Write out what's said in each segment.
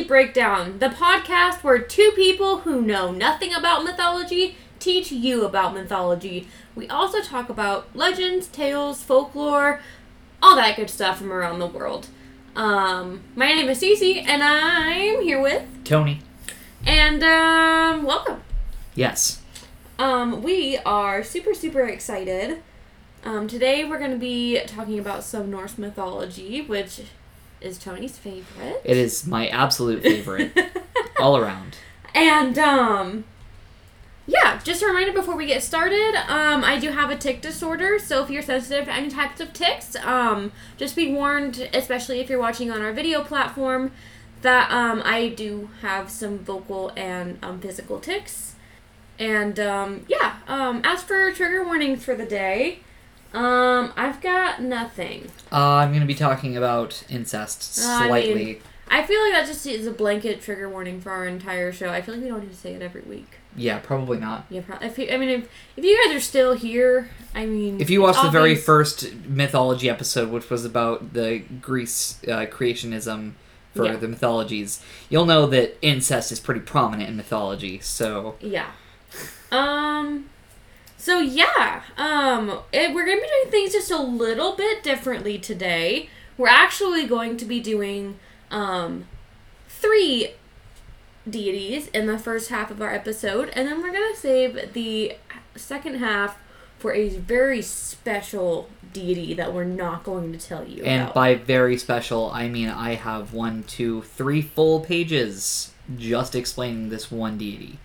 Mythology Breakdown, the podcast where two people who know nothing about mythology teach you about mythology. We also talk about legends, tales, folklore, all that good stuff from around the world. My name is Cece, and I'm here with... Tony. And, welcome. Yes. We are super, super excited. Today we're going to be talking about some Norse mythology, which... is Tony's favorite. It is my absolute favorite. All around. And, yeah, just a reminder before we get started, I do have a tic disorder, so if you're sensitive to any types of tics, just be warned, especially if you're watching on our video platform, that, I do have some vocal and, physical tics. And, yeah, as for trigger warnings for the day... I've got nothing. I'm going to be talking about incest slightly. I feel like that just is a blanket trigger warning for our entire show. I feel like we don't have to say it every week. Yeah, probably not. Yeah, if you guys are still here, I mean... if you watched the very first mythology episode, which was about the Greece creationism for the mythologies, you'll know that incest is pretty prominent in mythology, so... yeah. So yeah, we're going to be doing things just a little bit differently today. We're actually going to be doing three deities in the first half of our episode, and then we're going to save the second half for a very special deity that we're not going to tell you about. And by very special, I mean I have 1, 2, 3 full pages just explaining this one deity.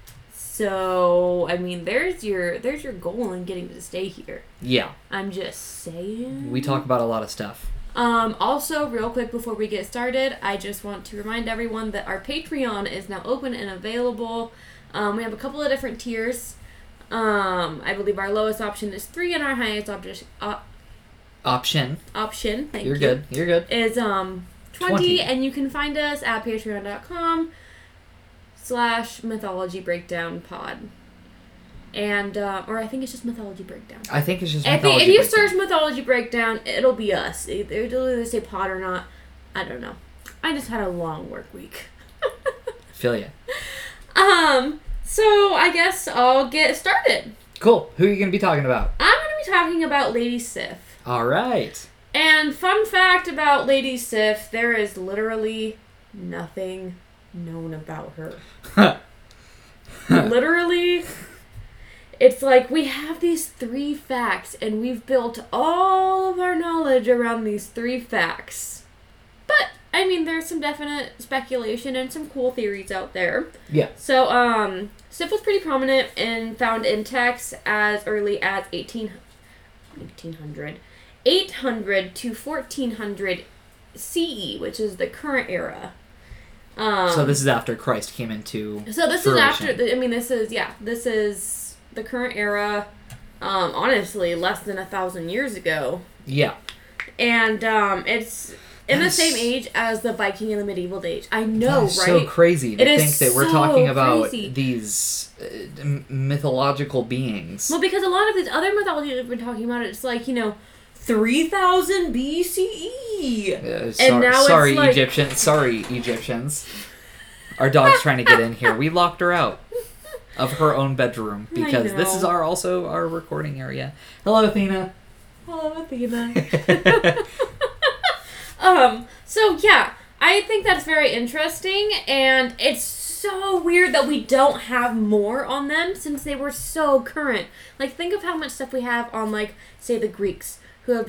So, I mean, there's your goal in getting to stay here. Yeah. I'm just saying. We talk about a lot of stuff. Also, real quick before we get started, I just want to remind everyone that our Patreon is now open and available. We have a couple of different tiers. I believe our lowest option is $3 and our highest option. Thank you. You're good. Is $20, and you can find us at patreon.com/ Mythology Breakdown Pod. And, or I think it's just Mythology Breakdown. I think it's just Mythology Breakdown. If you search Mythology Breakdown, it'll be us. It'll either say pod or not. I don't know. I just had a long work week. Feel ya. So I guess I'll get started. Cool. Who are you going to be talking about? I'm going to be talking about Lady Sif. All right. And fun fact about Lady Sif, there is literally nothing known about her. Literally, it's like we have these three facts and we've built all of our knowledge around these three facts. But I mean, there's some definite speculation and some cool theories out there. Yeah. So Sif was pretty prominent and found in texts as early as 800 to 1400 CE, which is the current era. So this is after Christ came into fruition. So this is after, this is the current era, honestly, less than 1,000 years ago. Yeah. And it's in the same age as the Viking and the medieval age. I know, right? It's so crazy to think that we're talking about these mythological beings. Well, because a lot of these other mythologies we've been talking about, it's like, 3000 BCE. Sorry, Egyptians. Our dog's trying to get in here. We locked her out of her own bedroom because this is also our recording area. Hello, Athena. So yeah, I think that's very interesting, and it's so weird that we don't have more on them since they were so current. Like, think of how much stuff we have on, like, say, the Greeks, who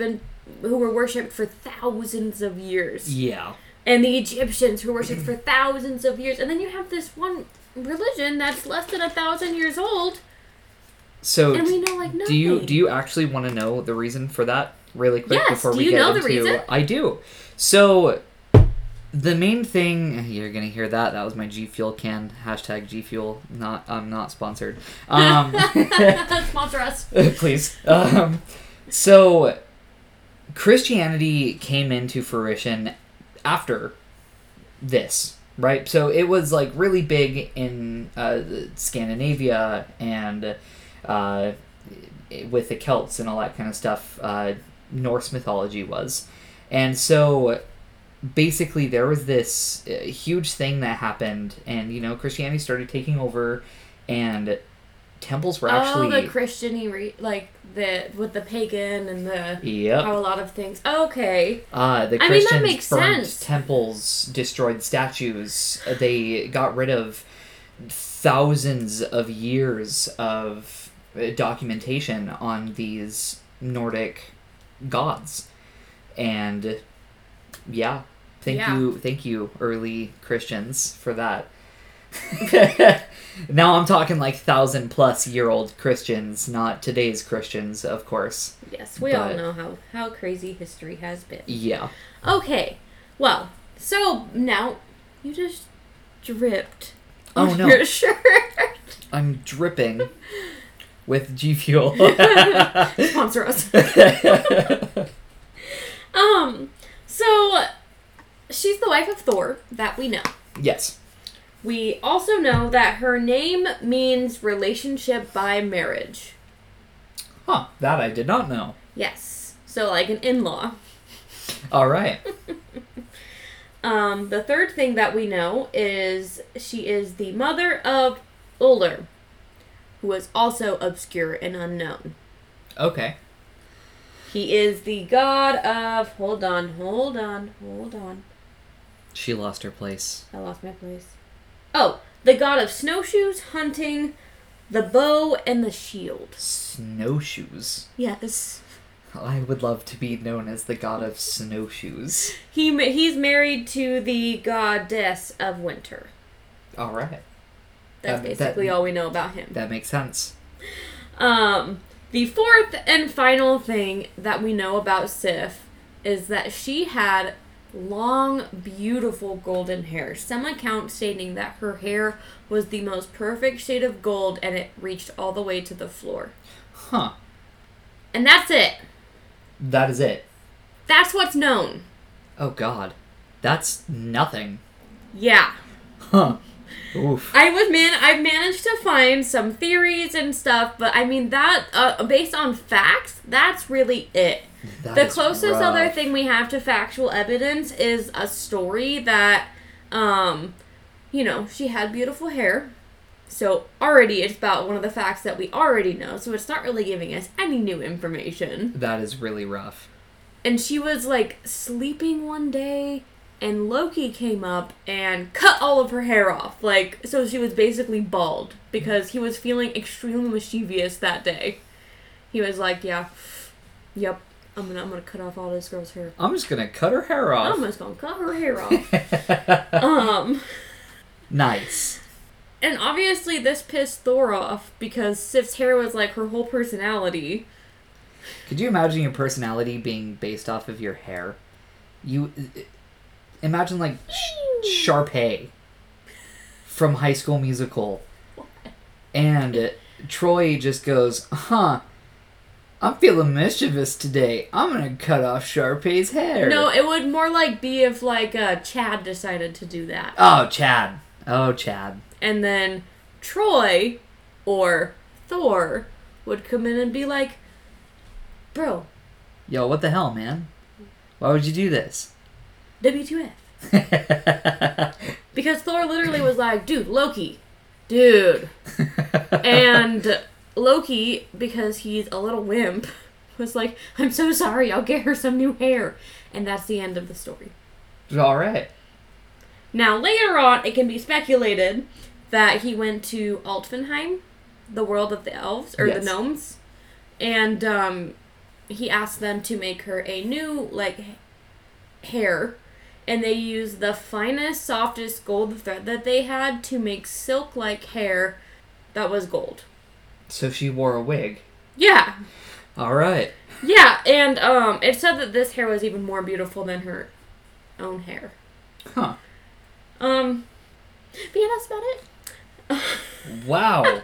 were worshipped for thousands of years. Yeah. And the Egyptians who were worshipped for thousands of years. And then you have this one religion that's less than 1,000 years old. So, and we know, like, nothing. Do you actually want to know the reason for that really quick before we get into... Yes, do you know the reason? I do. So, the main thing... You're going to hear that. That was my G Fuel can. # G Fuel. I'm not sponsored. Sponsor us. Please. So... Christianity came into fruition after this, right? So it was, like, really big in Scandinavia and with the Celts and all that kind of stuff, Norse mythology was. And so basically there was this huge thing that happened, and, you know, Christianity started taking over, and temples were actually... Oh, the Christian-y, like, the with the pagan and the... Yep. How a lot of things... Oh, okay. The Christians that makes burned sense. Temples, destroyed statues. They got rid of thousands of years of documentation on these Nordic gods. And... yeah. Thank you, early Christians, for that. Now I'm talking like 1,000+ year old Christians, not today's Christians, of course. Yes, we all know how crazy history has been. Yeah. Okay. Well, so now you just dripped on your shirt. I'm dripping with G Fuel. Sponsor us. So, she's the wife of Thor, that we know. Yes. We also know that her name means relationship by marriage. Huh, that I did not know. Yes. So, like an in-law. All right. The third thing that we know is she is the mother of Ullr, who is also obscure and unknown. Okay. He is the god of... Hold on. She lost her place. I lost my place. Oh, the god of snowshoes, hunting, the bow, and the shield. Snowshoes? Yes. I would love to be known as the god of snowshoes. He's married to the goddess of winter. All right. That's basically all we know about him. That makes sense. The fourth and final thing that we know about Sif is that she had long, beautiful golden hair. Some accounts stating that her hair was the most perfect shade of gold and it reached all the way to the floor. Huh. And that's it. That is it. That's what's known. Oh, God. That's nothing. Yeah. Huh. Oof. I've managed to find some theories and stuff, but I mean that based on facts, that's really it. The closest other thing we have to factual evidence is a story that, you know, she had beautiful hair. So already it's about one of the facts that we already know. So it's not really giving us any new information. That is really rough. And she was like sleeping one day. And Loki came up and cut all of her hair off. Like, so she was basically bald because he was feeling extremely mischievous that day. He was like, yeah, yep, I'm gonna cut off all this girl's hair. I'm just gonna cut her hair off. Nice. And obviously this pissed Thor off because Sif's hair was like her whole personality. Could you imagine your personality being based off of your hair? Imagine, like, Sharpay from High School Musical. And Troy just goes, I'm feeling mischievous today. I'm going to cut off Sharpay's hair. No, it would more, like, be if, like, Chad decided to do that. Oh, Chad. And then Troy, or Thor, would come in and be like, bro. Yo, what the hell, man? Why would you do this? WTF. Because Thor literally was like, dude, Loki. And Loki, because he's a little wimp, was like, I'm so sorry, I'll get her some new hair. And that's the end of the story. All right. Now, later on, it can be speculated that he went to Altenheim, the world of the elves, or the gnomes, and he asked them to make her a new, like, hair. And they used the finest, softest gold thread that they had to make silk-like hair that was gold. So she wore a wig? Yeah. All right. Yeah, and it said that this hair was even more beautiful than her own hair. Huh. But yeah, that's about it. Wow.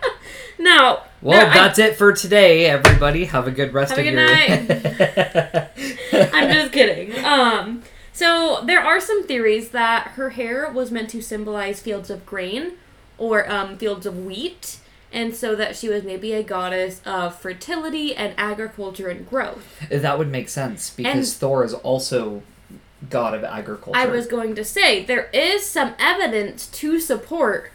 No. Well, that's it for today, everybody. Have a good rest of your night. I'm just kidding. So, there are some theories that her hair was meant to symbolize fields of grain or fields of wheat, and so that she was maybe a goddess of fertility and agriculture and growth. That would make sense, because Thor is also god of agriculture. I was going to say, there is some evidence to support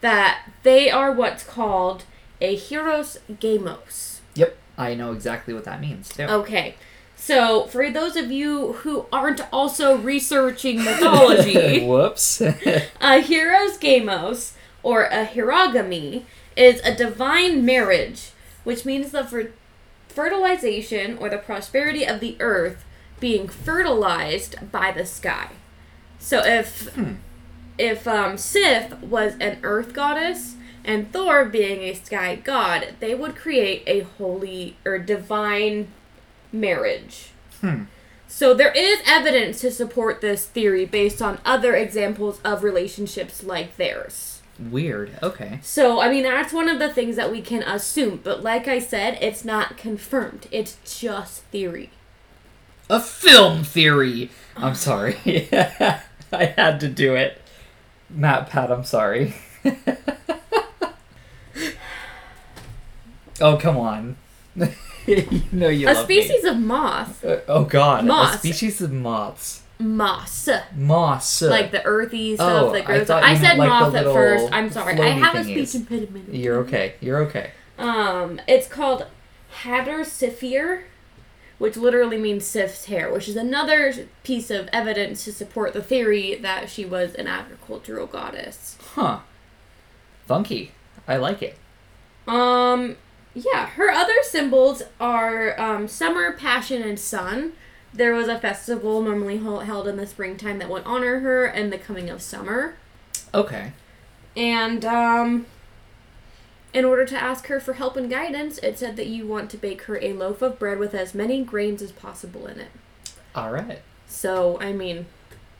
that they are what's called a heros gamos. Yep, I know exactly what that means, too. Okay, so for those of you who aren't also researching mythology... Whoops. A heros gamos, or a herogamy, is a divine marriage, which means the fertilization or the prosperity of the earth being fertilized by the sky. So if Sif was an earth goddess and Thor being a sky god, they would create a holy or divine marriage. So there is evidence to support this theory based on other examples of relationships like theirs. Weird. Okay. So, I mean, that's one of the things that we can assume. But like I said, it's not confirmed. It's just theory. A film theory! I'm sorry. I had to do it. Matt, Pat, I'm sorry. Oh, come on. You know you love me. A species of moth. Oh, God. Moss. A species of moths. Moss. Moss. Like the earthy stuff that grows up. I said like moth at first. I'm sorry. I have a speech impediment. You're okay. You're okay. It's called Haddersiffier, which literally means Sif's hair, which is another piece of evidence to support the theory that she was an agricultural goddess. Huh. Funky. I like it. Yeah. Her other symbols are summer, passion, and sun. There was a festival normally held in the springtime that would honor her and the coming of summer. Okay. And in order to ask her for help and guidance, it said that you want to bake her a loaf of bread with as many grains as possible in it. All right. So, I mean...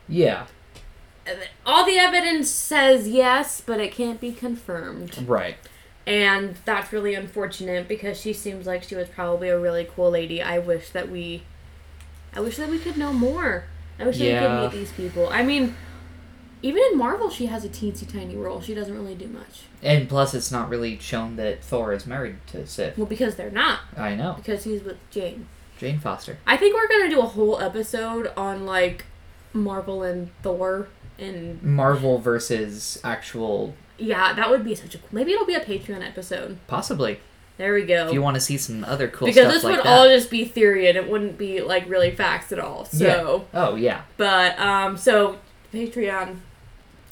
Yeah. All the evidence says yes, but it can't be confirmed. Right. And that's really unfortunate because she seems like she was probably a really cool lady. I wish that we could know more. I wish that we could meet these people. I mean, even in Marvel, she has a teensy tiny role. She doesn't really do much. And plus, it's not really shown that Thor is married to Sif. Well, because they're not. I know. Because he's with Jane. Jane Foster. I think we're going to do a whole episode on, like, Marvel and Thor and... Marvel versus actual... Yeah, that would be such a... Maybe it'll be a Patreon episode. Possibly. There we go. If you want to see some other cool stuff like that. Because this would all just be theory and it wouldn't be, like, really facts at all. So. Yeah. Oh, yeah. But, so, Patreon.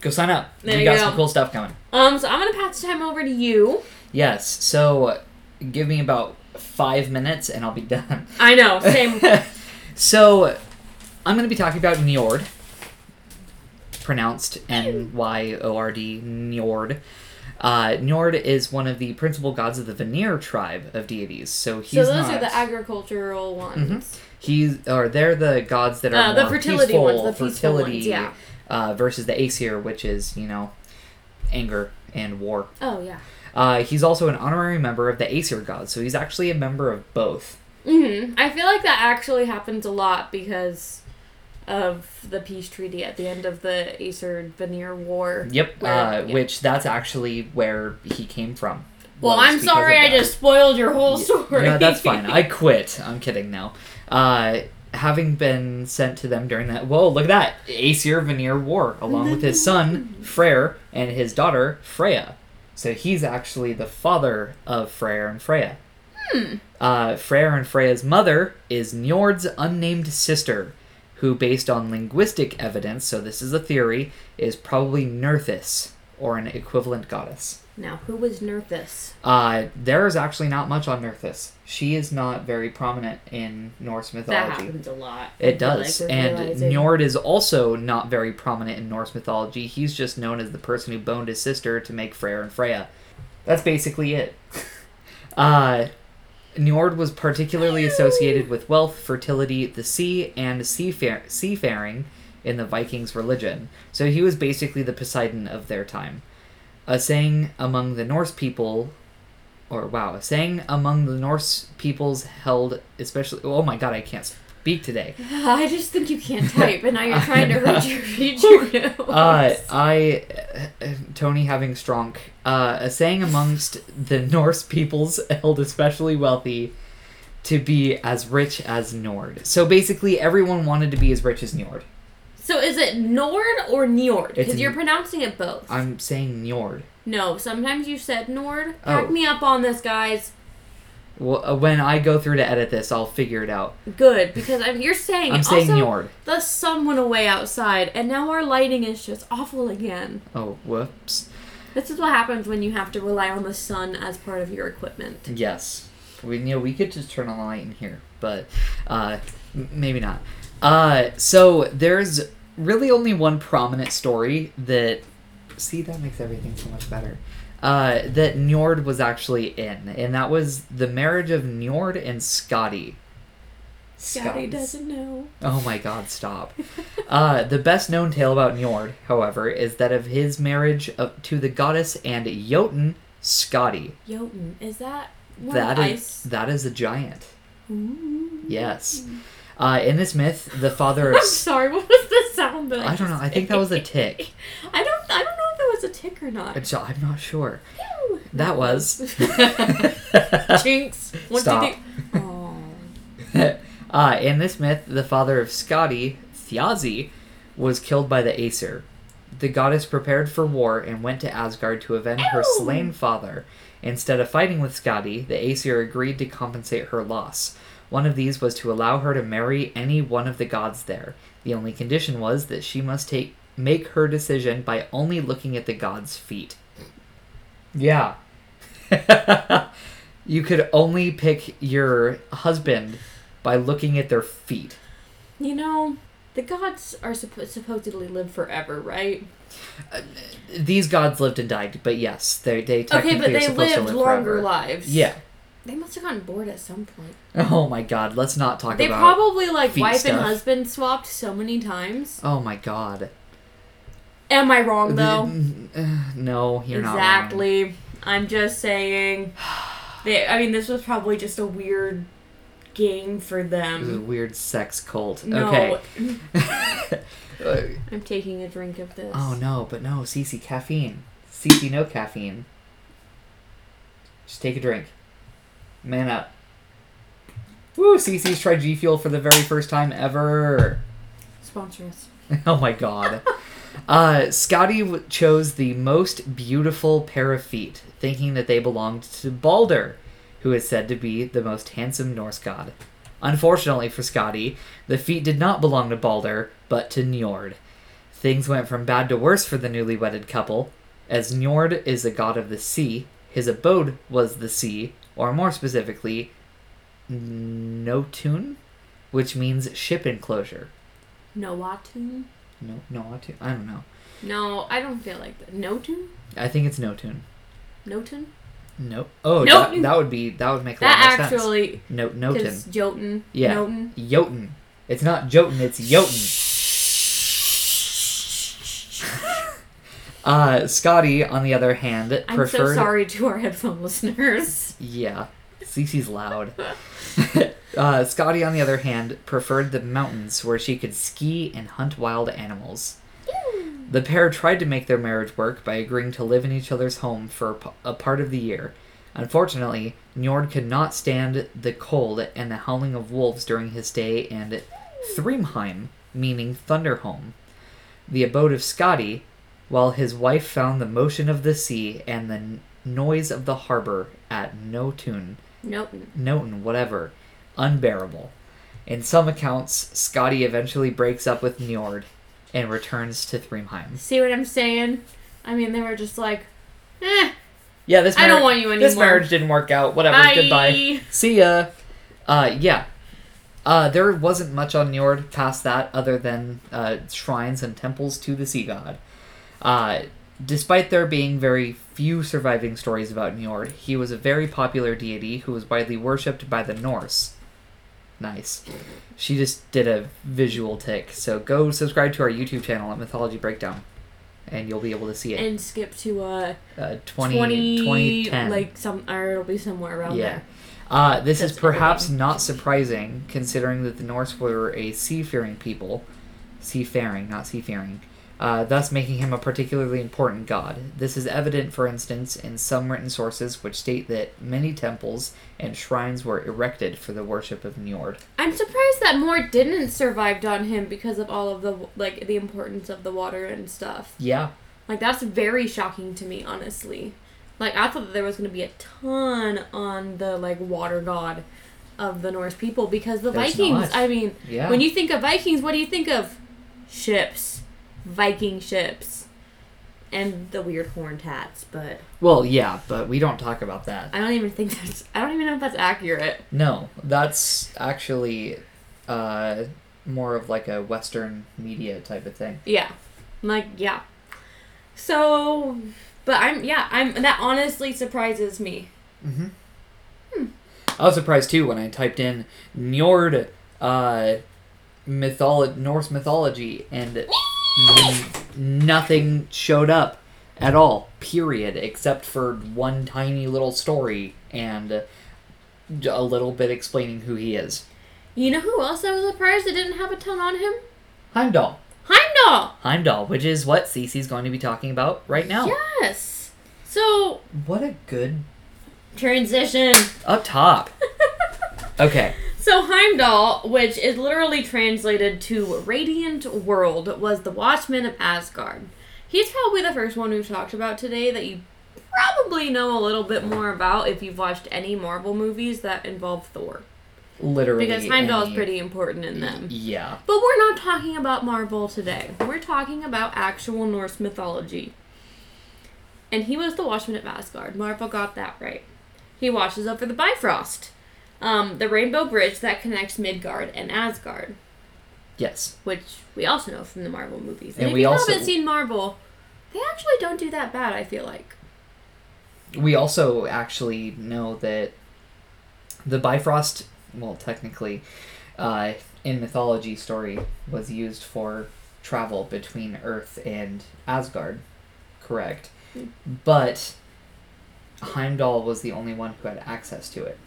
Go sign up. There you go. We got some cool stuff coming. So I'm going to pass the time over to you. Yes. So, give me about 5 minutes and I'll be done. I know. Same. So, I'm going to be talking about Njord. Pronounced N-Y-O-R-D, Njord. Njord is one of the principal gods of the Vanir tribe of deities. So those are the agricultural ones. Mm-hmm. They're the gods that are more peaceful ones, the fertility ones, yeah. Versus the Aesir, which is, you know, anger and war. Oh, yeah. He's also an honorary member of the Aesir gods, so he's actually a member of both. Mm-hmm. I feel like that actually happens a lot because... of the peace treaty at the end of the Aesir-Vanir war. Yep, which that's actually where he came from. Well, I'm sorry I just spoiled your whole story. No, that's fine. I quit. I'm kidding now. Having been sent to them during that... Whoa, look at that! Aesir-Vanir war, along with his son, Freyr, and his daughter, Freya. So he's actually the father of Freyr and Freya. Freyr and Freya's mother is Njord's unnamed sister, who, based on linguistic evidence, so this is a theory, is probably Nerthus, or an equivalent goddess. Now, who was Nerthus? There is actually not much on Nerthus. She is not very prominent in Norse mythology. That happens a lot. It does. Like, and Njord is also not very prominent in Norse mythology. He's just known as the person who boned his sister to make Freyr and Freya. That's basically it. Njord was particularly associated with wealth, fertility, the sea, and seafaring in the Vikings' religion. So he was basically the Poseidon of their time. A saying among the Norse peoples held especially... Oh my god, I can't speak today. I just think you can't type, and now you're trying to read your notes. Tony having strong. A saying amongst the Norse peoples held especially wealthy to be as rich as Njord. So basically everyone wanted to be as rich as Njord. So is it Njord or Njord? Because you're pronouncing it both. I'm saying Njord. No, sometimes you said Njord. Back me up on this, guys. Well, when I go through to edit this, I'll figure it out. Good, because you're saying... I'm saying also, Njord. The sun went away outside, and now our lighting is just awful again. Oh, whoops. This is what happens when you have to rely on the sun as part of your equipment. Yes. We could just turn on the light in here, but maybe not. So there's really only one prominent story that... See, that makes everything so much better. That Njord was actually in, and that was the marriage of Njord and Skadi. Skadi doesn't know. Oh my god, stop. The best known tale about Njord, however, is that of his marriage to the goddess and Jotun, Skadi. Jotun, is that one that ice? That is a giant. Ooh. Yes. In this myth, the father of... I'm sorry, what was the sound that I don't know, I think that was a tick. I don't know if it was a tick or not. I'm not sure. Ew. That was... Jinx. What Stop. Did you... in this myth, the father of Skadi, Thjálfi, was killed by the Æsir. The goddess prepared for war and went to Asgard to avenge her slain father. Instead of fighting with Skadi, the Æsir agreed to compensate her loss. One of these was to allow her to marry any one of the gods there. The only condition was that she must make her decision by only looking at the god's feet. Yeah. You could only pick your husband by looking at their feet. You know, the gods are supposedly live forever, right? These gods lived and died, but yes, they technically are supposed to live forever. Okay, but they lived longer lives. Yeah. They must have gotten bored at some point. Oh my god, let's not talk about it. They probably, like, wife stuff. And husband swapped so many times. Oh my god. Am I wrong, though? No, you're not wrong. Exactly. I'm just saying. This was probably just a weird game for them. It was a weird sex cult. No. Okay. I'm taking a drink of this. Oh no, but no. Cece, caffeine. Cece, no caffeine. Just take a drink. Man up. Woo, Cece's tried G Fuel for the very first time ever. Sponsor us. Oh my god. Skadi chose the most beautiful pair of feet, thinking that they belonged to Baldr, who is said to be the most handsome Norse god. Unfortunately for Skadi, the feet did not belong to Baldr, but to Njord. Things went from bad to worse for the newly wedded couple, as Njord is a god of the sea. His abode was the sea, or more specifically, Nóatún, which means ship enclosure. Nóatún? No, Nóatún? I don't know. No, I don't feel like that. Nóatún? I think it's Nóatún. Nóatún? Nope. Oh, Nóatún. That would make a lot more sense. That actually... Nóatún. Because Jotun. Yeah. Nóatún. Jotun. It's not Jotun, it's Jotun. Skadi, on the other hand, preferred... I'm so sorry to our headphone listeners. Yeah. Cece's loud. Skadi, on the other hand, preferred the mountains where she could ski and hunt wild animals. Ew. The pair tried to make their marriage work by agreeing to live in each other's home for a part of the year. Unfortunately, Njord could not stand the cold and the howling of wolves during his stay in Thrymheim, meaning Thunder Home. The abode of Skadi... while his wife found the motion of the sea and the noise of the harbor at Nóatún, whatever, unbearable. In some accounts, Skadi eventually breaks up with Njord and returns to Thrymheim. See what I'm saying? I mean, they were just like, yeah, I don't want you anymore. This marriage didn't work out. Whatever, bye. Goodbye. See ya. Yeah. There wasn't much on Njord past that other than shrines and temples to the sea god. Despite there being very few surviving stories about Njord, he was a very popular deity who was widely worshipped by the Norse. Nice. She just did a visual tick, so go subscribe to our YouTube channel at Mythology Breakdown, and you'll be able to see it. And skip to 2010. Like or it'll be somewhere around there. This is perhaps not surprising, considering that the Norse were a seafaring people. Seafaring, not seafaring. thus making him a particularly important god. This is evident, for instance, in some written sources which state that many temples and shrines were erected for the worship of Njord. I'm surprised that more didn't survive on him because of all of the, like, the importance of the water and stuff. Yeah. Like, that's very shocking to me, honestly. Like, I thought that there was going to be a ton on the, like, water god of the Norse people because the Vikings, I mean, yeah. When you think of Vikings, what do you think of? Ships. Viking ships and the weird horned hats, but... Well, yeah, but we don't talk about that. I don't even know if that's accurate. No, that's actually more of like a Western media type of thing. Yeah. Like, yeah. So, but that honestly surprises me. Mm-hmm. I was surprised too when I typed in Njord, Norse mythology and... Nothing showed up at all, period, except for one tiny little story and a little bit explaining who he is. You know who else I was surprised that didn't have a ton on him? Heimdall, which is what Cece's going to be talking about right now. Yes! So... What a good... transition. Up top. Okay. So Heimdall, which is literally translated to Radiant World, was the Watchman of Asgard. He's probably the first one we've talked about today that you probably know a little bit more about if you've watched any Marvel movies that involve Thor. Literally. Because Heimdall's pretty important in them. Yeah. But we're not talking about Marvel today. We're talking about actual Norse mythology. And he was the Watchman of Asgard. Marvel got that right. He watches over the Bifrost. The rainbow bridge that connects Midgard and Asgard. Yes. Which we also know from the Marvel movies. And if you haven't seen Marvel, they actually don't do that bad, I feel like. We also actually know that the Bifrost, well, technically, in mythology story, was used for travel between Earth and Asgard. Correct. But Heimdall was the only one who had access to it.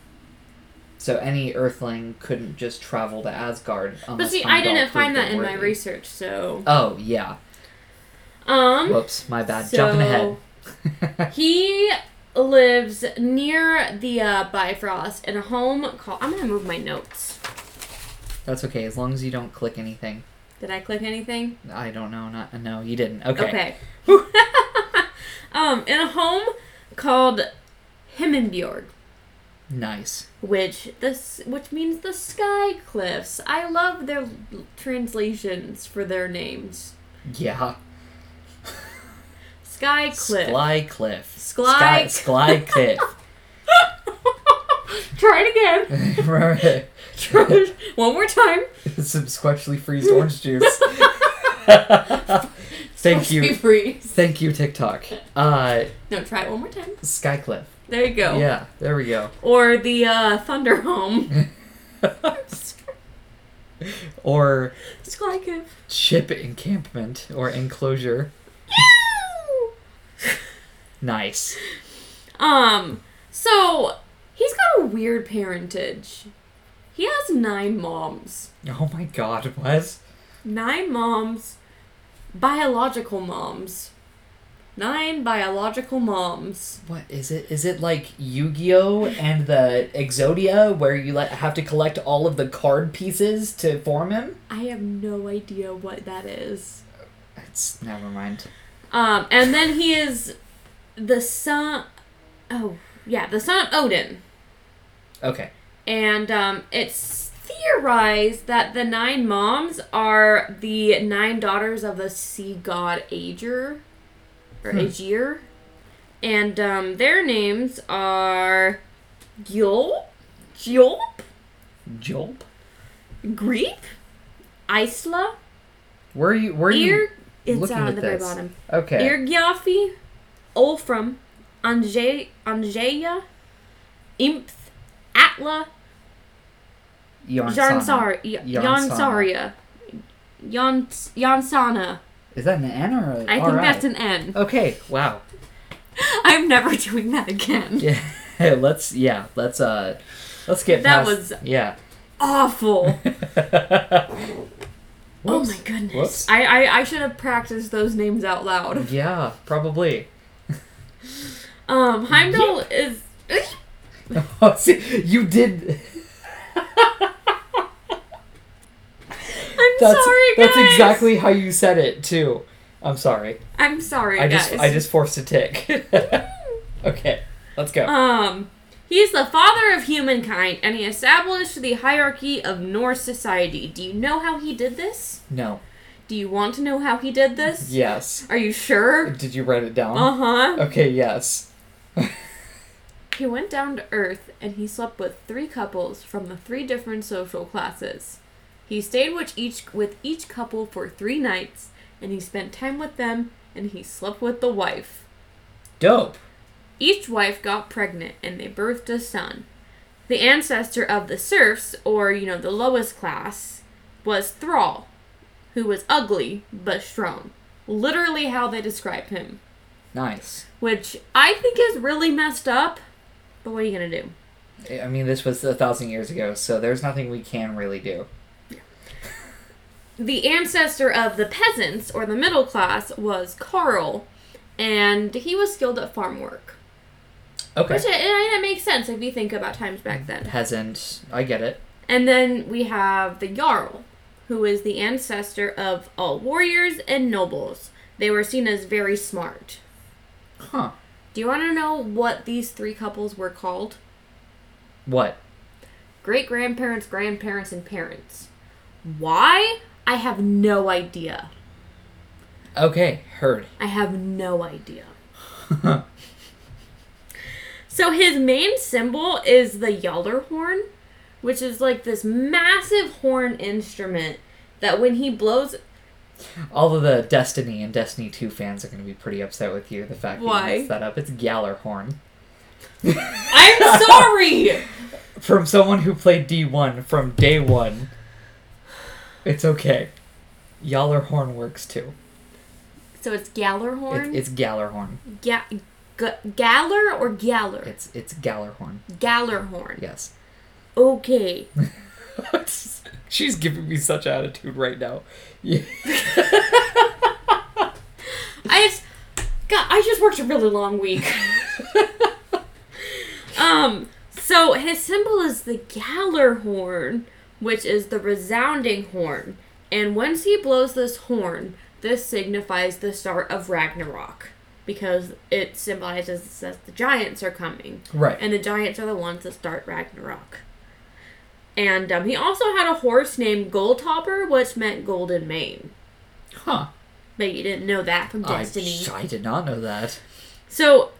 So any Earthling couldn't just travel to Asgard. But see, I didn't find that in my research, so... Oh, yeah. Whoops, my bad. So jumping ahead. He lives near the Bifrost in a home called... I'm going to move my notes. That's okay, as long as you don't click anything. Did I click anything? I don't know. No, you didn't. Okay. In a home called Himmelbjörg. Nice. Which means the sky cliffs. I love their translations for their names. Yeah. Sky cliff. Skly cliff. Skly cliff. Try it again. Right. Try it one more time. Some squishly freezed orange juice. Thank you. Thank you, TikTok. No, try it one more time. Sky cliff. There you go. Yeah, there we go. Or the Thunder Home. Or ship encampment or enclosure. Nice. So he's got a weird parentage. He has 9 moms. Oh my god, what? 9 moms. Biological moms. 9 biological moms. What is it? Is it like Yu-Gi-Oh! And the Exodia, where you have to collect all of the card pieces to form him? I have no idea what that is. It's... never mind. And then he is the son... Oh, yeah, the son of Odin. Okay. And it's theorized that the 9 moms are the 9 daughters of the sea god Ægir. Or Ægir. And their names are Gjolp, Greep, Isla. Where are you looking at the very bottom. Okay. Írgjafi, Olfram, Angeia, Imth, Atla, Jonsarja. Is that an N or a R? I think that's an N. Okay, wow. I'm never doing that again. Yeah, let's get past that. That was awful. Oh my goodness. Whoops. I should have practiced those names out loud. Yeah, probably. Heimdall is... Oh, see, you did... Sorry, guys. That's exactly how you said it, too. I'm sorry, guys. I just forced a tick. Okay, let's go. He is the father of humankind, and he established the hierarchy of Norse society. Do you know how he did this? No. Do you want to know how he did this? Yes. Are you sure? Did you write it down? Uh-huh. Okay, yes. He went down to Earth, and he slept with 3 couples from the 3 different social classes. He stayed with each couple for 3 nights, and he spent time with them, and he slept with the wife. Dope. Each wife got pregnant, and they birthed a son. The ancestor of the serfs, or, the lowest class, was Thrall, who was ugly but strong. Literally how they describe him. Nice. Which I think is really messed up, but what are you going to do? I mean, this was 1,000 years ago, so there's nothing we can really do. The ancestor of the peasants, or the middle class, was Karl, and he was skilled at farm work. Okay. Which, it makes sense if you think about times back then. Peasant. I get it. And then we have the Jarl, who is the ancestor of all warriors and nobles. They were seen as very smart. Huh. Do you want to know what these 3 couples were called? What? Great-grandparents, grandparents, and parents. Why? I have no idea. Okay, heard. I have no idea. So his main symbol is the Gjallarhorn, which is like this massive horn instrument that when he blows... All of the Destiny and Destiny 2 fans are going to be pretty upset with you, the fact that you messed that up. It's Gjallarhorn. I'm sorry! From someone who played D1 from day one. It's okay. Gjallarhorn works too. So it's Gjallarhorn? It's Gjallarhorn. Galler or Galler? It's Gjallarhorn. Gjallarhorn. Yes. Okay. She's giving me such attitude right now. Yeah. I just worked a really long week. So his symbol is the Gjallarhorn, which is the resounding horn. And once he blows this horn, this signifies the start of Ragnarok, because it symbolizes that the giants are coming. Right. And the giants are the ones that start Ragnarok. And he also had a horse named Goldtopper, which meant golden mane. Huh. But you didn't know that from Destiny. I did not know that. So,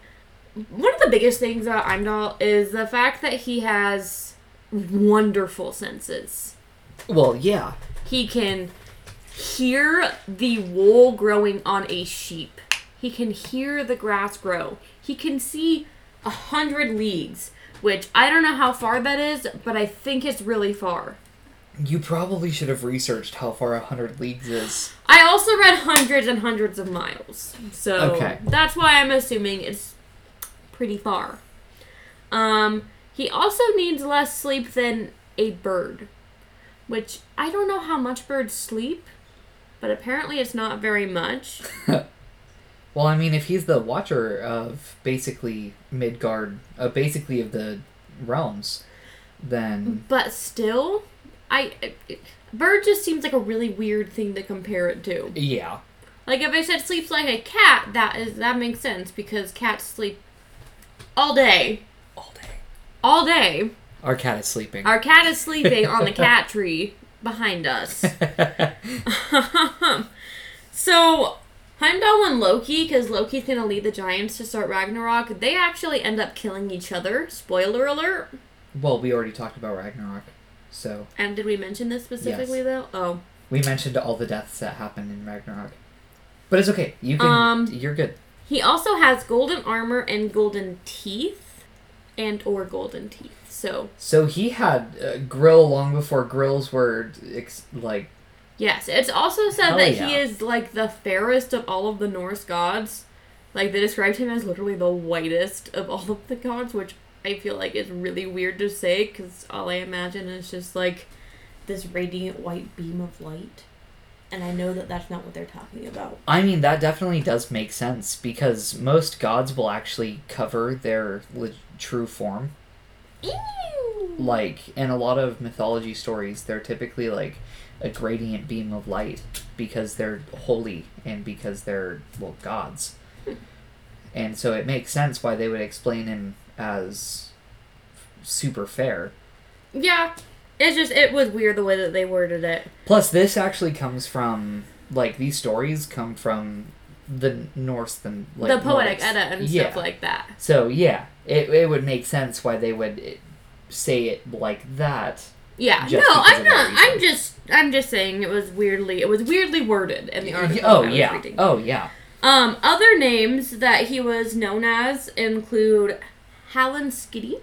one of the biggest things about Heimdall is the fact that he has... wonderful senses. Well, yeah. He can hear the wool growing on a sheep. He can hear the grass grow. He can see 100 leagues, which I don't know how far that is, but I think it's really far. You probably should have researched how far 100 leagues is. I also read hundreds and hundreds of miles. So That's why I'm assuming it's pretty far. He also needs less sleep than a bird, which I don't know how much birds sleep, but apparently it's not very much. Well, I mean, if he's the watcher of basically Midgard, basically of the realms, then... But still, bird just seems like a really weird thing to compare it to. Yeah. Like, if I said sleeps like a cat, that makes sense, because cats sleep all day. All day. Our cat is sleeping. On the cat tree behind us. So, Heimdall and Loki, because Loki's going to lead the giants to start Ragnarok, they actually end up killing each other. Spoiler alert. Well, we already talked about Ragnarok, so... And did we mention this specifically, though? Oh. We mentioned all the deaths that happened in Ragnarok. But it's okay. You can... you're good. He also has golden armor and golden teeth. And or golden teeth, So he had a grill long before grills were, like... Yes, it's also said that he is, like, the fairest of all of the Norse gods. Like, they described him as literally the whitest of all of the gods, which I feel like is really weird to say, because all I imagine is just, like, this radiant white beam of light. And I know that that's not what they're talking about. I mean, that definitely does make sense, because most gods will actually cover their true form. Ew. Like, in a lot of mythology stories, they're typically like a gradient beam of light, because they're holy and because they're, well, gods. And so it makes sense why they would explain him as super fair. Yeah. It's just, it was weird the way that they worded it. Plus, this actually comes from, like, these stories come from the Norse, and, like, the Poetic Edda and stuff like that. So, yeah, it would make sense why they would say it like that. Yeah, no, I'm not, I'm just saying it was weirdly worded in the article. Oh, yeah, reading. Oh, yeah. Other names that he was known as include Hallan Skidi,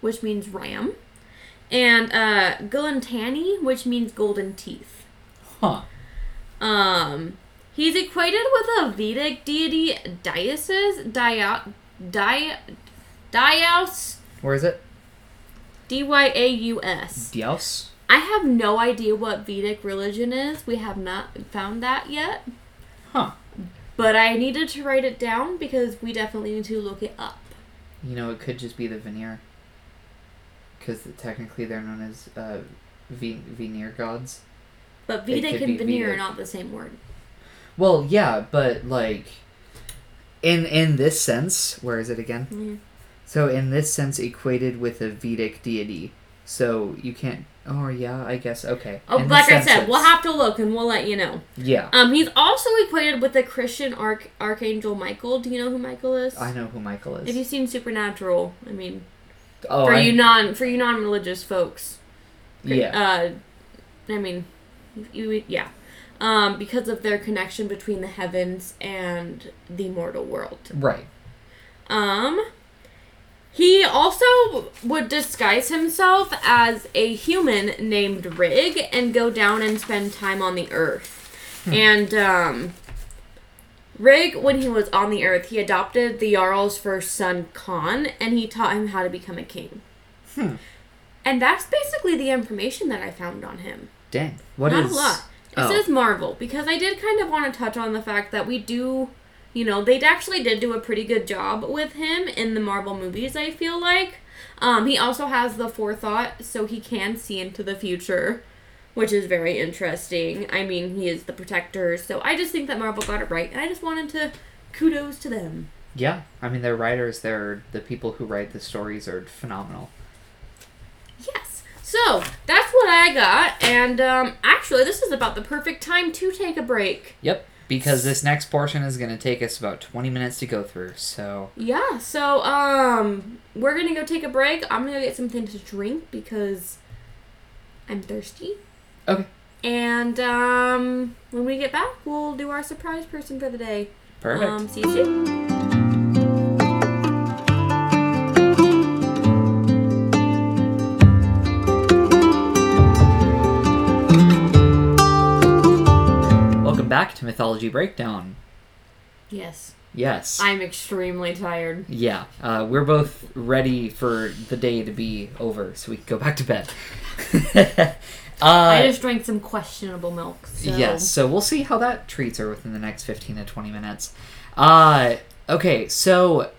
which means ram. And Gullantani, which means golden teeth. Huh. He's equated with a Vedic deity, Dyaus. Where is it? Dyaus. Dyaus? I have no idea what Vedic religion is. We have not found that yet. Huh. But I needed to write it down because we definitely need to look it up. You know, it could just be the veneer. Because technically they're known as veneer gods. But Vedic and veneer are not the same word. Well, yeah, but like, in this sense, where is it again? Yeah. So in this sense, equated with a Vedic deity. So you can't, oh yeah, I guess, okay. Oh, in like I said, we'll have to look and we'll let you know. Yeah. He's also equated with the Christian Archangel Michael. Do you know who Michael is? I know who Michael is. If you've seen Supernatural, I mean... Oh, for you non-religious folks. Yeah. I mean, yeah. Because of their connection between the heavens and the mortal world. Right. He also would disguise himself as a human named Rig and go down and spend time on the earth. Hmm. And, Rig, when he was on the earth, he adopted the Jarl's first son, Con, and he taught him how to become a king. Hmm. And that's basically the information that I found on him. Dang. What Not is... a lot. This is Marvel, because I did kind of want to touch on the fact that we do, you know, they actually did do a pretty good job with him in the Marvel movies, I feel like. He also has the forethought, so he can see into the future, which is very interesting. I mean, he is the protector, so I just think that Marvel got it right, and I just wanted to kudos to them. Yeah, I mean, their writers, the people who write the stories are phenomenal. Yes, so that's what I got, and actually, this is about the perfect time to take a break. Yep, because this next portion is going to take us about 20 minutes to go through, so... Yeah, so we're going to go take a break. I'm going to go get something to drink, because I'm thirsty. Okay. And when we get back, we'll do our surprise person for the day. Perfect. See you soon. Welcome back to Mythology Breakdown. Yes. Yes. I'm extremely tired. Yeah. We're both ready for the day to be over so we can go back to bed. I just drank some questionable milk. So. Yes, so we'll see how that treats her within the next 15 to 20 minutes. Okay, so,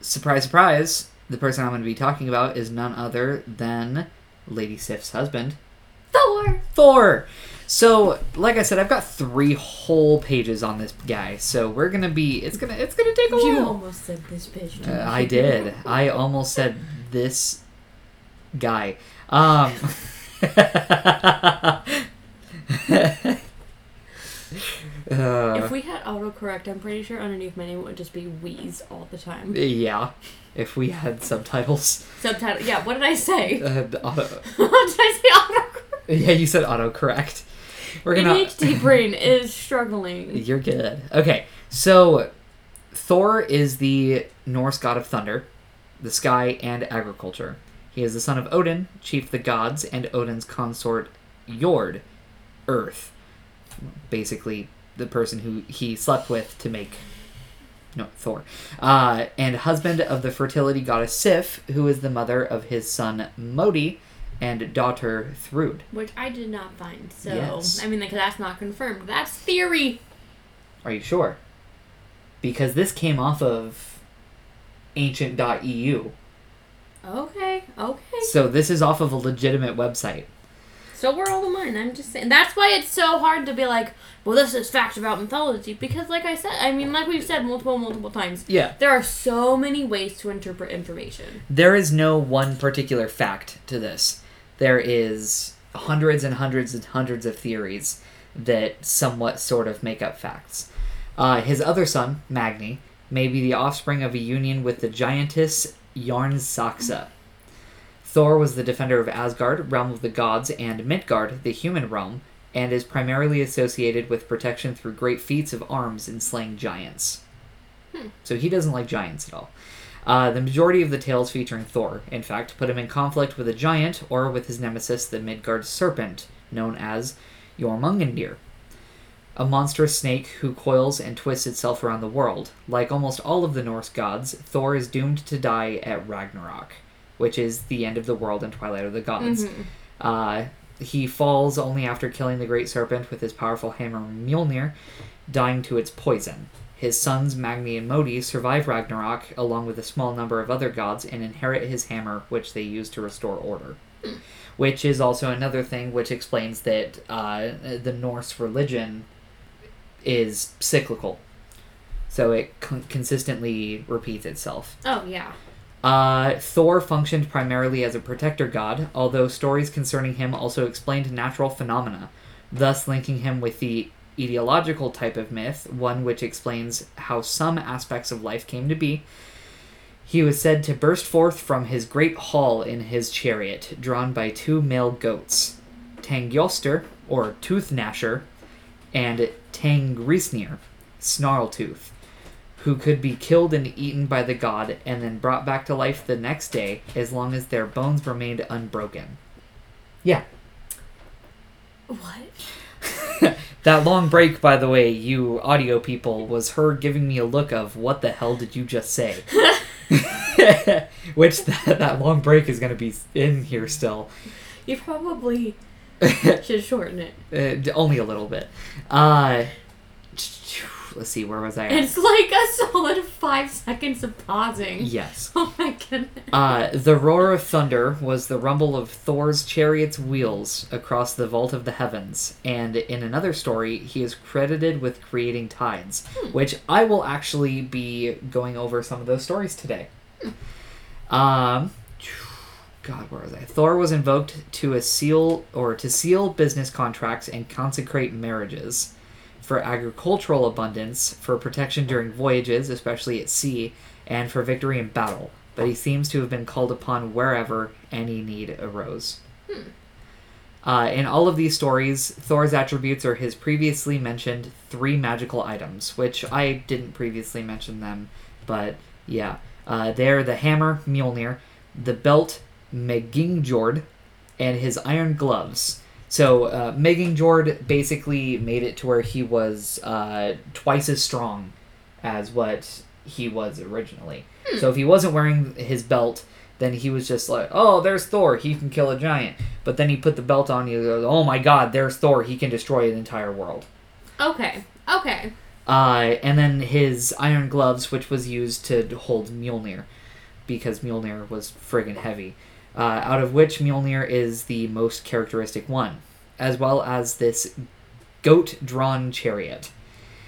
surprise, surprise, the person I'm going to be talking about is none other than Lady Sif's husband. Thor! So, like I said, I've got 3 whole pages on this guy, so we're going to be... It's gonna take a while. You almost said this page. I did. I almost said this guy. If we had autocorrect, I'm pretty sure underneath my name it would just be Wheeze all the time. Yeah, if we had subtitles. Yeah, what did I say? What did I say? Autocorrect? Yeah, you said autocorrect. ADHD brain is struggling. You're good. Okay, so Thor is the Norse god of thunder, the sky, and agriculture. He is the son of Odin, chief of the gods, and Odin's consort, Njord, Earth. Basically, the person who he slept with to make Thor. And husband of the fertility goddess Sif, who is the mother of his son, Modi, and daughter Thrud. Which I did not find, so... Yes. I mean, like, that's not confirmed. That's theory! Are you sure? Because this came off of ancient.eu. Okay. So this is off of a legitimate website. So we're all in line. I'm just saying. That's why it's so hard to be like, well, this is fact about mythology. Because like I said, I mean, like we've said multiple times. Yeah. There are so many ways to interpret information. There is no one particular fact to this. There is hundreds and hundreds and hundreds of theories that somewhat sort of make up facts. His other son, Magni, may be the offspring of a union with the giantess Jarnsaxa. Thor was the defender of Asgard, realm of the gods, and Midgard, the human realm, and is primarily associated with protection through great feats of arms in slaying giants. So he doesn't like giants at all. The majority of the tales featuring Thor, in fact, put him in conflict with a giant or with his nemesis, the Midgard serpent, known as Jormungandr, a monstrous snake who coils and twists itself around the world. Like almost all of the Norse gods, Thor is doomed to die at Ragnarok, which is the end of the world and Twilight of the Gods. Mm-hmm. He falls only after killing the great serpent with his powerful hammer Mjölnir, dying to its poison. His sons Magni and Modi survive Ragnarok along with a small number of other gods and inherit his hammer, which they use to restore order. Which is also another thing which explains that the Norse religion is cyclical, so it consistently repeats itself. Oh, yeah. Thor functioned primarily as a protector god, although stories concerning him also explained natural phenomena, thus linking him with the etiological type of myth, one which explains how some aspects of life came to be. He was said to burst forth from his great hall in his chariot, drawn by two male goats, Tangjostr, or Tooth Gnasher, and Tangrisnir, Snarltooth, who could be killed and eaten by the god and then brought back to life the next day as long as their bones remained unbroken. Yeah. What? That long break, by the way, you audio people, was her giving me a look of, what the hell did you just say? Which that long break is going to be in here still. You probably... should shorten it. Only a little bit. Let's see, where was I at? It's like a solid 5 seconds of pausing. Yes. Oh my goodness. The roar of thunder was the rumble of Thor's chariot's wheels across the vault of the heavens. And in another story, he is credited with creating tides, which I will actually be going over some of those stories today. God, where was I? Thor was invoked to seal business contracts and consecrate marriages, for agricultural abundance, for protection during voyages, especially at sea, and for victory in battle. But he seems to have been called upon wherever any need arose. In all of these stories, Thor's attributes are his previously mentioned three magical items, which I didn't previously mention them, but yeah. They're the hammer, Mjölnir, the belt, Megingjord, and his iron gloves. So Megingjord basically made it to where he was twice as strong as what he was originally. So if he wasn't wearing his belt, then he was just like, oh, there's Thor, he can kill a giant. But then he put the belt on, he goes, oh my god, there's Thor, he can destroy an entire world. Okay. And then his iron gloves, which was used to hold Mjölnir, because Mjölnir was friggin' heavy. Out of which Mjölnir is the most characteristic one, as well as this goat-drawn chariot.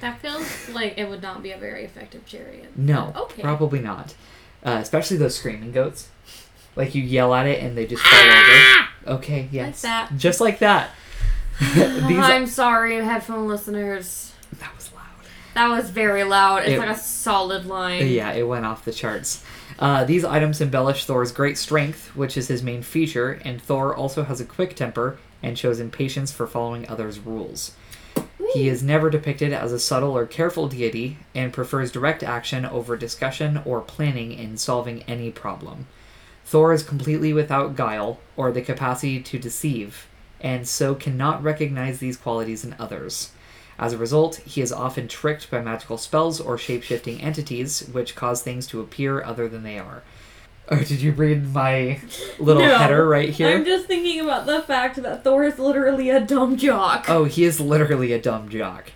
That feels like it would not be a very effective chariot. No, probably not. Especially those screaming goats. Like, you yell at it and they just fall over. Okay, yes. Like that. Just like that. I'm sorry, headphone listeners. That was loud. That was very loud. It's like a solid line. Yeah, it went off the charts. These items embellish Thor's great strength, which is his main feature, and Thor also has a quick temper and shows impatience for following others' rules. He is never depicted as a subtle or careful deity and prefers direct action over discussion or planning in solving any problem. Thor is completely without guile or the capacity to deceive, and so cannot recognize these qualities in others. As a result, he is often tricked by magical spells or shape-shifting entities, which cause things to appear other than they are. Oh, did you read my little header right here? I'm just thinking about the fact that Thor is literally a dumb jock. Oh, he is literally a dumb jock.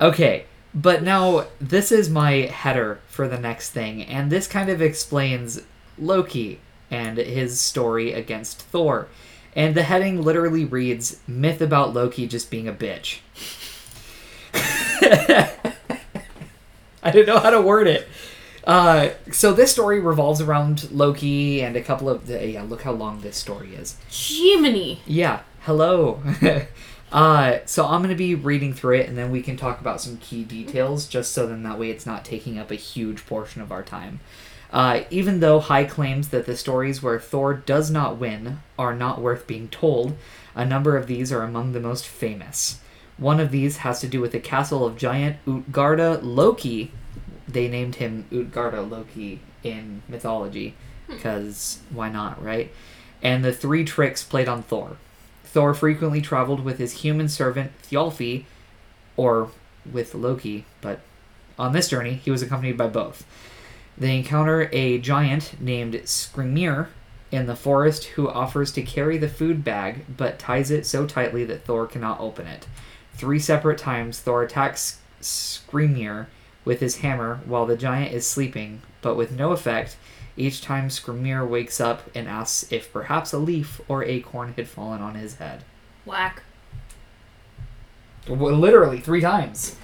Okay, but now this is my header for the next thing, and this kind of explains Loki and his story against Thor. And the heading literally reads, Myth about Loki just being a bitch. I didn't know how to word it. So this story revolves around Loki and a couple of... look how long this story is. Jiminy! Yeah, hello. So I'm going to be reading through it, and then we can talk about some key details, just so then that way it's not taking up a huge portion of our time. Even though High claims that the stories where Thor does not win are not worth being told, a number of these are among the most famous. One of these has to do with the castle of giant Útgarða-Loki. They named him Útgarða-Loki in mythology, because why not, right? And the three tricks played on Thor. Thor frequently traveled with his human servant Thjálfi, or with Loki, but on this journey he was accompanied by both. They encounter a giant named Skrymir in the forest who offers to carry the food bag, but ties it so tightly that Thor cannot open it. 3 separate times, Thor attacks Skrymir with his hammer while the giant is sleeping, but with no effect. Each time Skrymir wakes up and asks if perhaps a leaf or acorn had fallen on his head. Whack. Literally 3 times.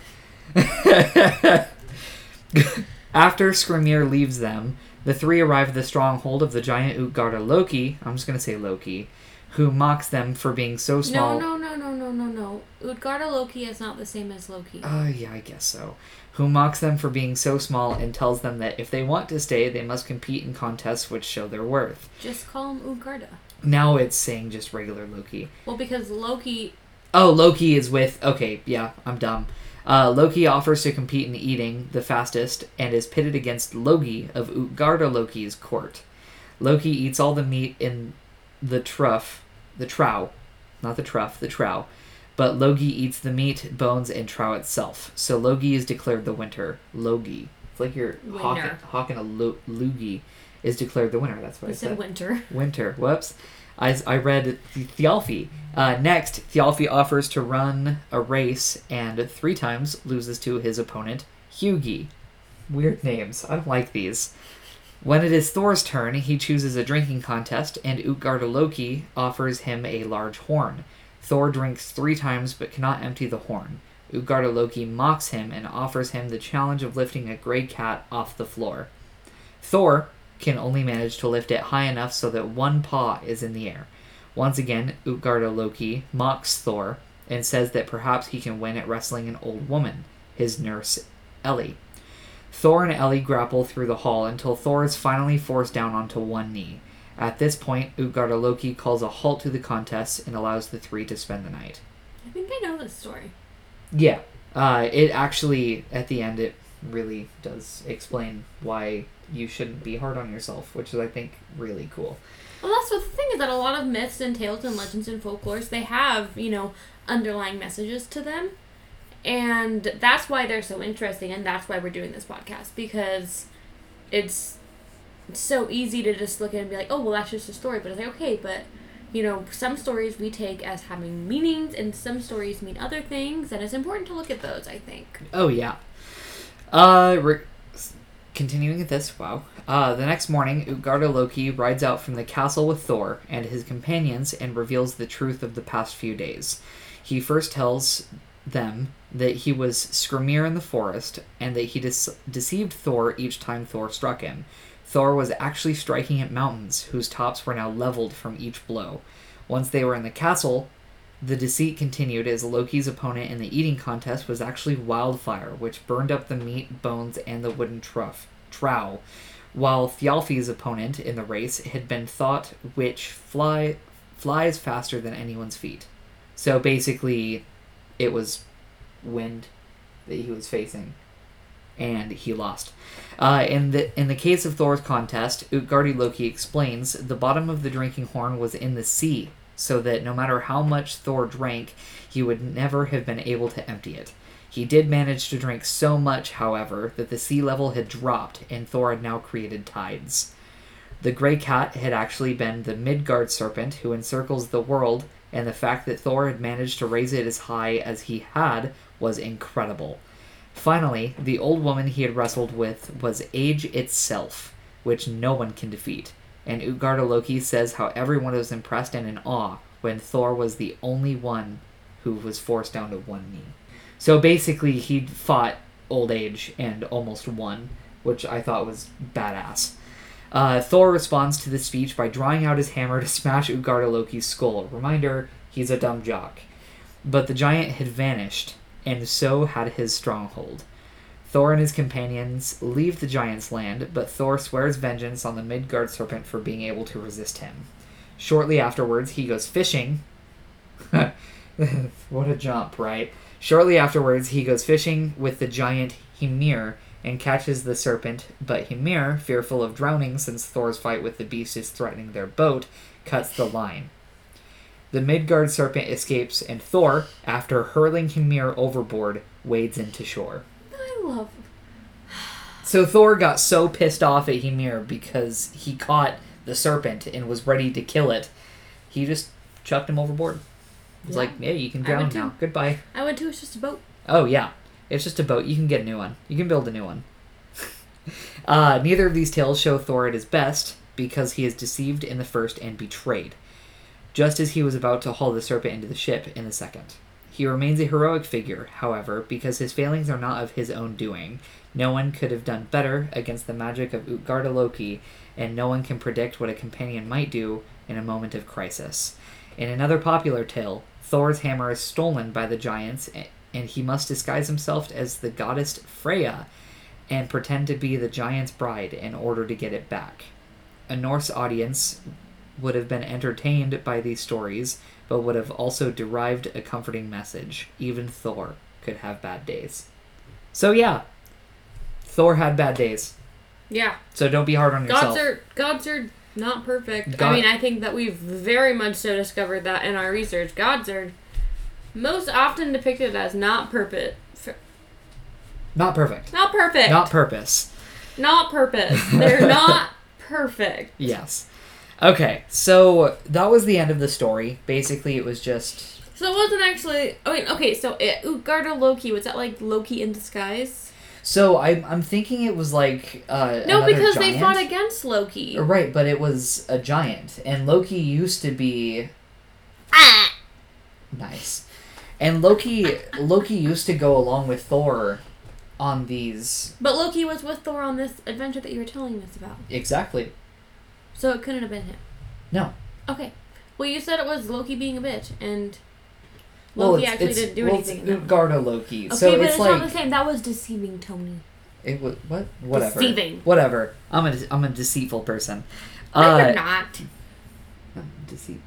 After Skrymir leaves them, the three arrive at the stronghold of the giant Útgarða-Loki, I'm just going to say Loki, who mocks them for being so small... No. Útgarða-Loki is not the same as Loki. Yeah, I guess so. Who mocks them for being so small and tells them that if they want to stay, they must compete in contests which show their worth. Just call him Útgarða. Now it's saying just regular Loki. Well, because Loki... Oh, Loki is with... Okay, yeah, I'm dumb. Loki offers to compete in eating, the fastest, and is pitted against Logi of Útgarða-Loki's court. Loki eats all the meat in the trough, but Logi eats the meat, bones, and trough itself. So Logi is declared the winner. Logi. It's like you're hawking a loogie is declared the winner. That's what I said. Winter. Whoops. I read Thjálfi. Next, Thjálfi offers to run a race and 3 times loses to his opponent, Hugi. Weird names. I don't like these. When it is Thor's turn, he chooses a drinking contest, and Útgarða-Loki offers him a large horn. Thor drinks 3 times but cannot empty the horn. Útgarða-Loki mocks him and offers him the challenge of lifting a gray cat off the floor. Thor can only manage to lift it high enough so that one paw is in the air. Once again, Útgarða-Loki mocks Thor and says that perhaps he can win at wrestling an old woman, his nurse, Ellie. Thor and Ellie grapple through the hall until Thor is finally forced down onto one knee. At this point, Útgarða-Loki calls a halt to the contest and allows the three to spend the night. I think I know this story. Yeah. It actually, at the end, it really does explain why you shouldn't be hard on yourself, which is, I think, really cool. Well, that's what the thing is, that a lot of myths and tales and legends and folklores, they have, underlying messages to them. And that's why they're so interesting, and that's why we're doing this podcast, because it's so easy to just look at it and be like, oh, well, that's just a story. But it's like, okay, but, some stories we take as having meanings, and some stories mean other things, and it's important to look at those, I think. Oh, yeah. Continuing at this, wow. The next morning, Útgarða-Loki rides out from the castle with Thor and his companions and reveals the truth of the past few days. He first tells them that he was Skrymir in the forest and that he deceived Thor each time Thor struck him. Thor was actually striking at mountains, whose tops were now leveled from each blow. Once they were in the castle, the deceit continued as Loki's opponent in the eating contest was actually wildfire, which burned up the meat, bones, and the wooden trough, while Thjálfi's opponent in the race had been thought which flies faster than anyone's feet. So basically... it was wind that he was facing, and he lost. In the case of Thor's contest, Útgarða-Loki explains the bottom of the drinking horn was in the sea, so that no matter how much Thor drank, he would never have been able to empty it. He did manage to drink so much, however, that the sea level had dropped, and Thor had now created tides. The gray cat had actually been the Midgard serpent who encircles the world, and the fact that Thor had managed to raise it as high as he had was incredible. Finally, the old woman he had wrestled with was age itself, which no one can defeat, and Útgarða-Loki says how everyone was impressed and in awe when Thor was the only one who was forced down to one knee. So basically, he fought old age and almost won, which I thought was badass. Thor responds to this speech by drawing out his hammer to smash Útgarða-Loki's skull. Reminder, he's a dumb jock. But the giant had vanished, and so had his stronghold. Thor and his companions leave the giant's land, but Thor swears vengeance on the Midgard serpent for being able to resist him. Shortly afterwards, he goes fishing. What a jump, right? Shortly afterwards, he goes fishing with the giant Hymir, and catches the serpent, but Hymir, fearful of drowning since Thor's fight with the beast is threatening their boat, cuts the line. The Midgard serpent escapes, and Thor, after hurling Hymir overboard, wades into shore. I love him. So Thor got so pissed off at Hymir because he caught the serpent and was ready to kill it, he just chucked him overboard. He was like, hey, you can drown now. Goodbye. I went too. It's just a boat. Oh, yeah. It's just a boat. You can get a new one. You can build a new one. Neither of these tales show Thor at his best, because he is deceived in the first and betrayed, just as he was about to haul the serpent into the ship in the second. He remains a heroic figure, however, because his failings are not of his own doing. No one could have done better against the magic of Útgarða-Loki, and no one can predict what a companion might do in a moment of crisis. In another popular tale, Thor's hammer is stolen by the giants, and he must disguise himself as the goddess Freya and pretend to be the giant's bride in order to get it back. A Norse audience would have been entertained by these stories, but would have also derived a comforting message. Even Thor could have bad days. So yeah, Thor had bad days. Yeah. So don't be hard on yourself. Gods are not perfect. I mean, I think that we've very much so discovered that in our research. Gods are most often depicted as not perfect. Not purpose. They're not perfect. Yes. Okay, so that was the end of the story. Basically, it was just... So it wasn't actually... I mean, okay, so Útgarða-Loki, was that like Loki in disguise? So I'm thinking it was like no, because giant. They fought against Loki. Right, but it was a giant. And Loki used to be... Ah! Nice. And Loki used to go along with Thor on these... But Loki was with Thor on this adventure that you were telling us about. Exactly. So it couldn't have been him. No. Okay. Well, you said it was Loki being a bitch, and Loki didn't do anything. Well, it's Útgarða-Loki. Okay, so but it's like, not the same. That was deceiving Tony. It was... What? Whatever. Deceiving. Whatever. I'm a deceitful person. No, you're not. Deceit.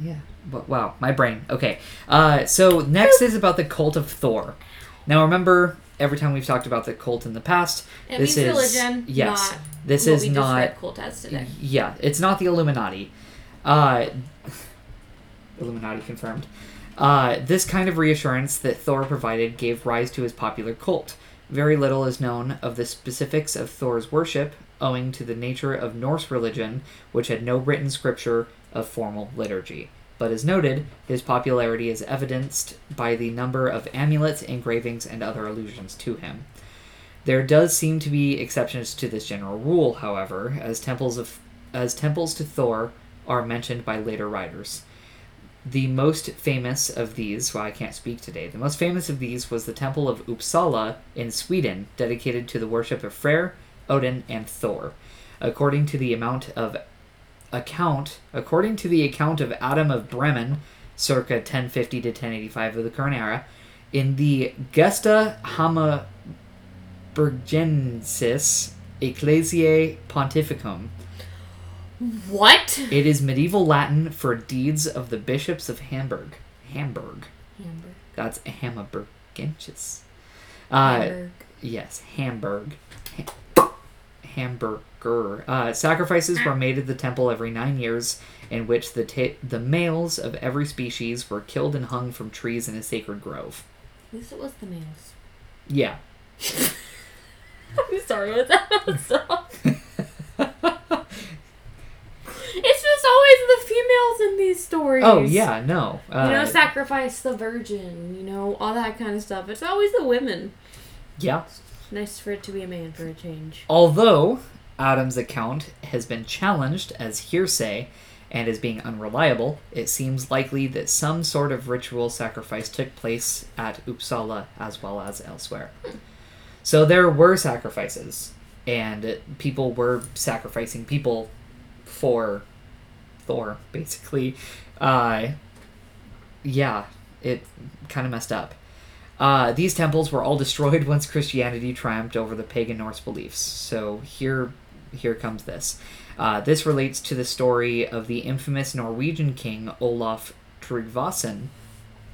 Yeah. Wow, my brain. Okay. So next is about the cult of Thor. Now remember, every time we've talked about the cult in the past, it this means is religion. Yes, not this what is we not cult as today. Yeah, it's not the Illuminati. Illuminati confirmed. This kind of reassurance that Thor provided gave rise to his popular cult. Very little is known of the specifics of Thor's worship, owing to the nature of Norse religion, which had no written scripture of formal liturgy. But as noted, his popularity is evidenced by the number of amulets, engravings, and other allusions to him. There does seem to be exceptions to this general rule, however, as temples to Thor are mentioned by later writers. The most famous of these was the Temple of Uppsala in Sweden, dedicated to the worship of Freyr, Odin, and Thor. According to the account of Adam of Bremen, circa 1050 to 1085 of the current era, in the Gesta Hammaburgensis Ecclesiae Pontificum. What? It is medieval Latin for deeds of the bishops of Hamburg. Hamburg. That's Hammaburgensis. Hamburg. Yes, Hamburg. Hamburger. Sacrifices were made at the temple every 9 years, in which the males of every species were killed and hung from trees in a sacred grove. At least it was the males. Yeah. I'm sorry, was that? always the females in these stories. Oh, yeah, no. Sacrifice the virgin, all that kind of stuff. It's always the women. Yeah. It's nice for it to be a man for a change. Although Adam's account has been challenged as hearsay and as being unreliable, it seems likely that some sort of ritual sacrifice took place at Uppsala as well as elsewhere. So there were sacrifices, and people were sacrificing people for Thor, basically. It kind of messed up. These temples were all destroyed once Christianity triumphed over the pagan Norse beliefs. So here comes this. This relates to the story of the infamous Norwegian king Olaf Tryggvason,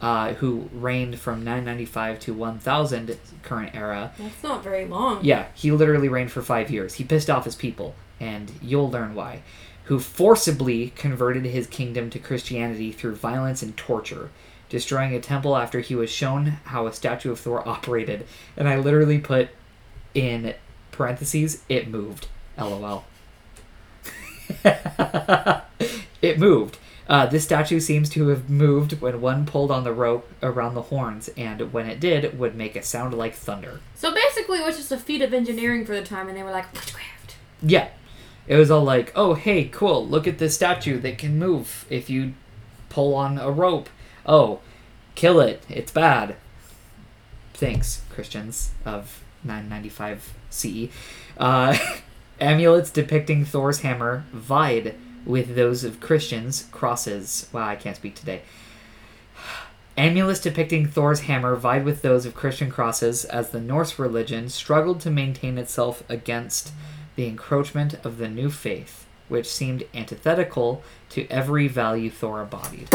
who reigned from 995 to 1000 current era. That's not very long. Yeah, he literally reigned for 5 years. He pissed off his people, and you'll learn why. Who forcibly converted his kingdom to Christianity through violence and torture, destroying a temple after he was shown how a statue of Thor operated. And I literally put in parentheses, it moved. LOL. It moved. This statue seems to have moved when one pulled on the rope around the horns, and when it did, would make a sound like thunder. So basically, it was just a feat of engineering for the time, and they were like, witchcraft. Yeah. It was all like, oh, hey, cool, look at this statue that can move if you pull on a rope. Oh, kill it. It's bad. Thanks, Christians of 995 CE. Amulets depicting Thor's hammer vied with those of Christians' crosses. Wow, I can't speak today. Amulets depicting Thor's hammer vied with those of Christian crosses as the Norse religion struggled to maintain itself against the encroachment of the new faith, which seemed antithetical to every value Thor embodied.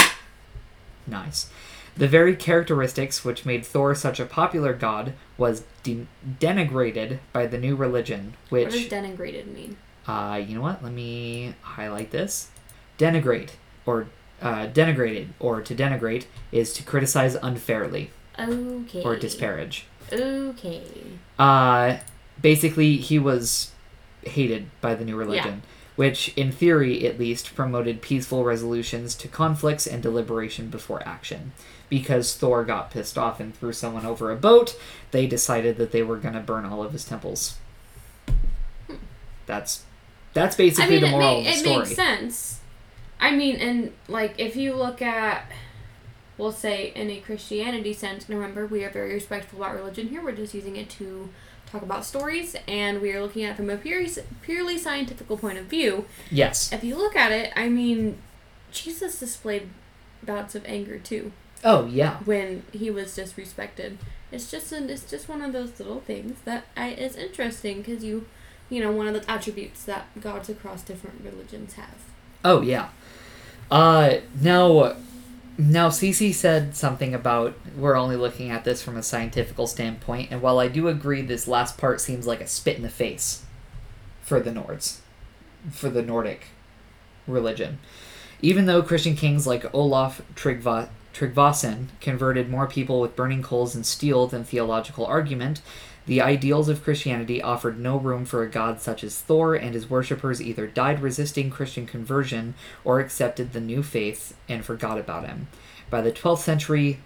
Nice. The very characteristics which made Thor such a popular god was denigrated by the new religion, which... What does denigrated mean? You know what? Let me highlight this. Denigrate, or denigrated, or to denigrate, is to criticize unfairly. Okay. Or disparage. Okay. Basically, he was hated by the new religion, which, in theory at least, promoted peaceful resolutions to conflicts and deliberation before action. Because Thor got pissed off and threw someone over a boat, they decided that they were going to burn all of his temples. That's basically the moral of the story. It makes sense. I mean, and like if you look at, we'll say in a Christianity sense, and remember we are very respectful about religion here, we're just using it to talk about stories, and we are looking at it from a purely scientific point of view. Yes. If you look at it, I mean, Jesus displayed bouts of anger too. Oh, yeah. When he was disrespected. It's just one of those little things that is interesting, because one of the attributes that gods across different religions have. Oh, yeah. Now, Cece said something about we're only looking at this from a scientific standpoint, and while I do agree this last part seems like a spit in the face for the Nords, for the Nordic religion. Even though Christian kings like Olaf Tryggvason converted more people with burning coals and steel than theological argument, the ideals of Christianity offered no room for a god such as Thor, and his worshippers either died resisting Christian conversion or accepted the new faith and forgot about him. By the 12th century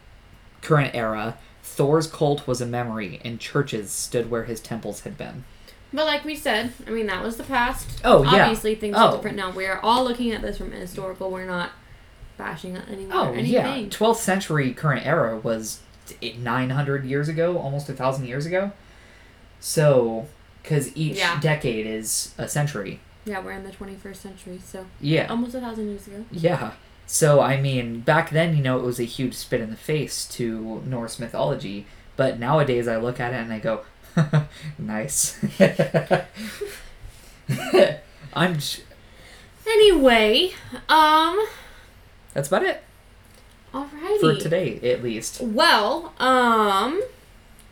current era, Thor's cult was a memory, and churches stood where his temples had been. But like we said, I mean, that was the past. Oh, yeah. Obviously, things are different now. We are all looking at this from a historical. We're not bashing at anyone or anything. 12th century current era was 900 years ago, almost 1,000 years ago. So, because each decade is a century. Yeah, we're in the 21st century, so... Yeah. Almost 1,000 years ago. Yeah. So, I mean, back then, it was a huge spit in the face to Norse mythology. But nowadays, I look at it and I go, nice. Anyway, That's about it. Alrighty. For today, at least. Well,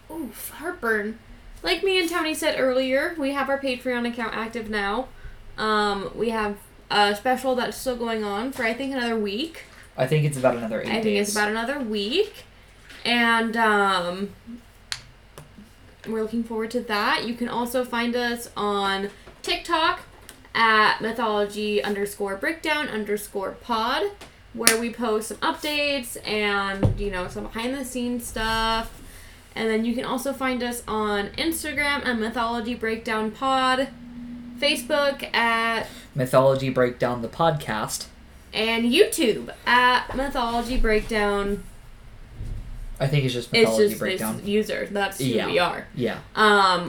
Oof, heartburn. Like me and Tony said earlier, we have our Patreon account active now. We have a special that's still going on for, I think, another week. I think it's about another 8 days. I think it's about another week. And we're looking forward to that. You can also find us on TikTok at mythology_breakdown_pod, where we post some updates and, you know, some behind-the-scenes stuff. And then you can also find us on Instagram at Mythology Breakdown Pod, Facebook at Mythology Breakdown the Podcast, and YouTube at Mythology Breakdown. I think it's just Mythology Breakdown. It's user. That's who we are. Yeah.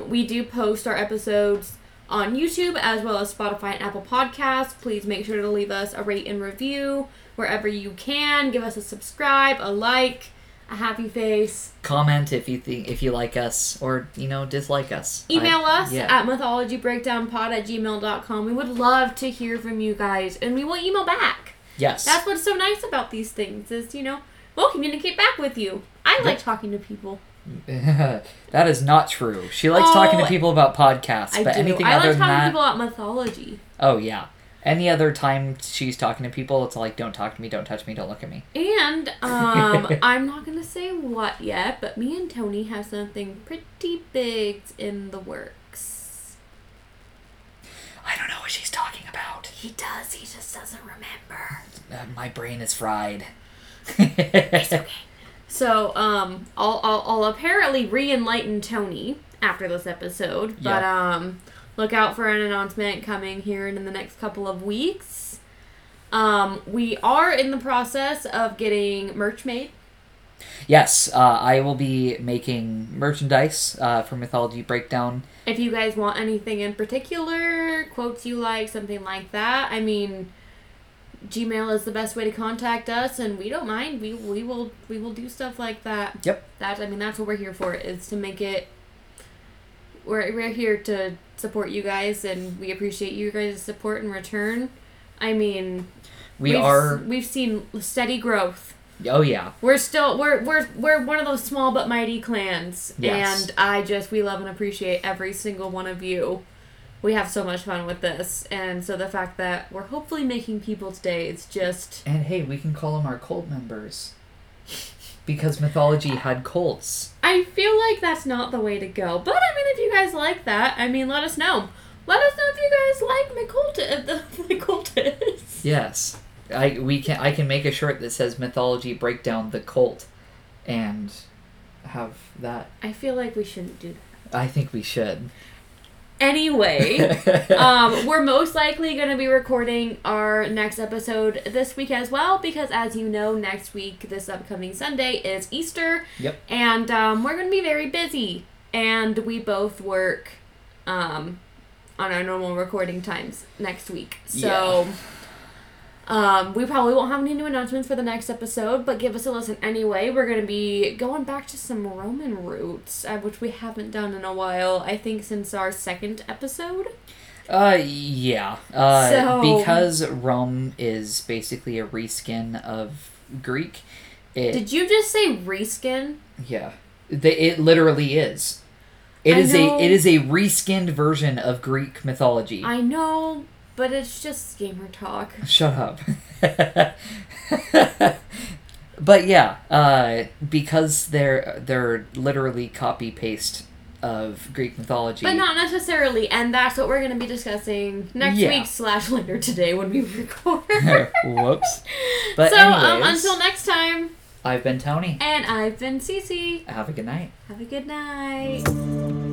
We do post our episodes on YouTube as well as Spotify and Apple Podcasts. Please make sure to leave us a rate and review wherever you can. Give us a subscribe, a like, a happy face. Comment if you like us or, you know, dislike us. Email us at mythologybreakdownpod@gmail.com. We would love to hear from you guys, and we will email back. Yes. That's what's so nice about these things is, you know, we'll communicate back with you. I like talking to people. That is not true. She likes talking to people about podcasts, but anything other than that. I like talking to people about mythology. Oh, yeah. Any other time she's talking to people, it's like, don't talk to me, don't touch me, don't look at me. And, I'm not going to say what yet, but me and Tony have something pretty big in the works. I don't know what she's talking about. He just doesn't remember. My brain is fried. It's okay. So, I'll apparently re-enlighten Tony after this episode, but, look out for an announcement coming here in the next couple of weeks. We are in the process of getting merch made. Yes, I will be making merchandise for Mythology Breakdown. If you guys want anything in particular, quotes you like, something like that, I mean, Gmail is the best way to contact us, and we don't mind. We will do stuff like that. Yep. That's what we're here for, is to make it. We're here to support you guys, and we appreciate you guys' support in return. I mean, we've seen steady growth. Oh yeah. We're one of those small but mighty clans. Yes. And we love and appreciate every single one of you. We have so much fun with this, and so the fact that we're hopefully making people today is just. And hey, we can call them our cult members. Because mythology had cults. I feel like that's not the way to go. But, I mean, if you guys like that, I mean, let us know. Let us know if you guys like the cultists. Yes. I can make a shirt that says Mythology Breakdown the Cult and have that. I feel like we shouldn't do that. I think we should. Anyway, we're most likely going to be recording our next episode this week as well, because as you know, next week, this upcoming Sunday, is Easter. Yep. And we're going to be very busy, and we both work on our normal recording times next week. So we probably won't have any new announcements for the next episode, but give us a listen anyway. We're going to be going back to some Roman roots, which we haven't done in a while, I think since our second episode. Because Rome is basically a reskin of Greek. Did you just say reskin? Yeah. It literally is. It is a reskinned version of Greek mythology. I know. But it's just gamer talk. Shut up. But yeah, because they're literally copy-paste of Greek mythology. But not necessarily, and that's what we're going to be discussing next week / later today when we record. Whoops. But so, anyways, until next time. I've been Tony. And I've been Cece. Have a good night. Have a good night.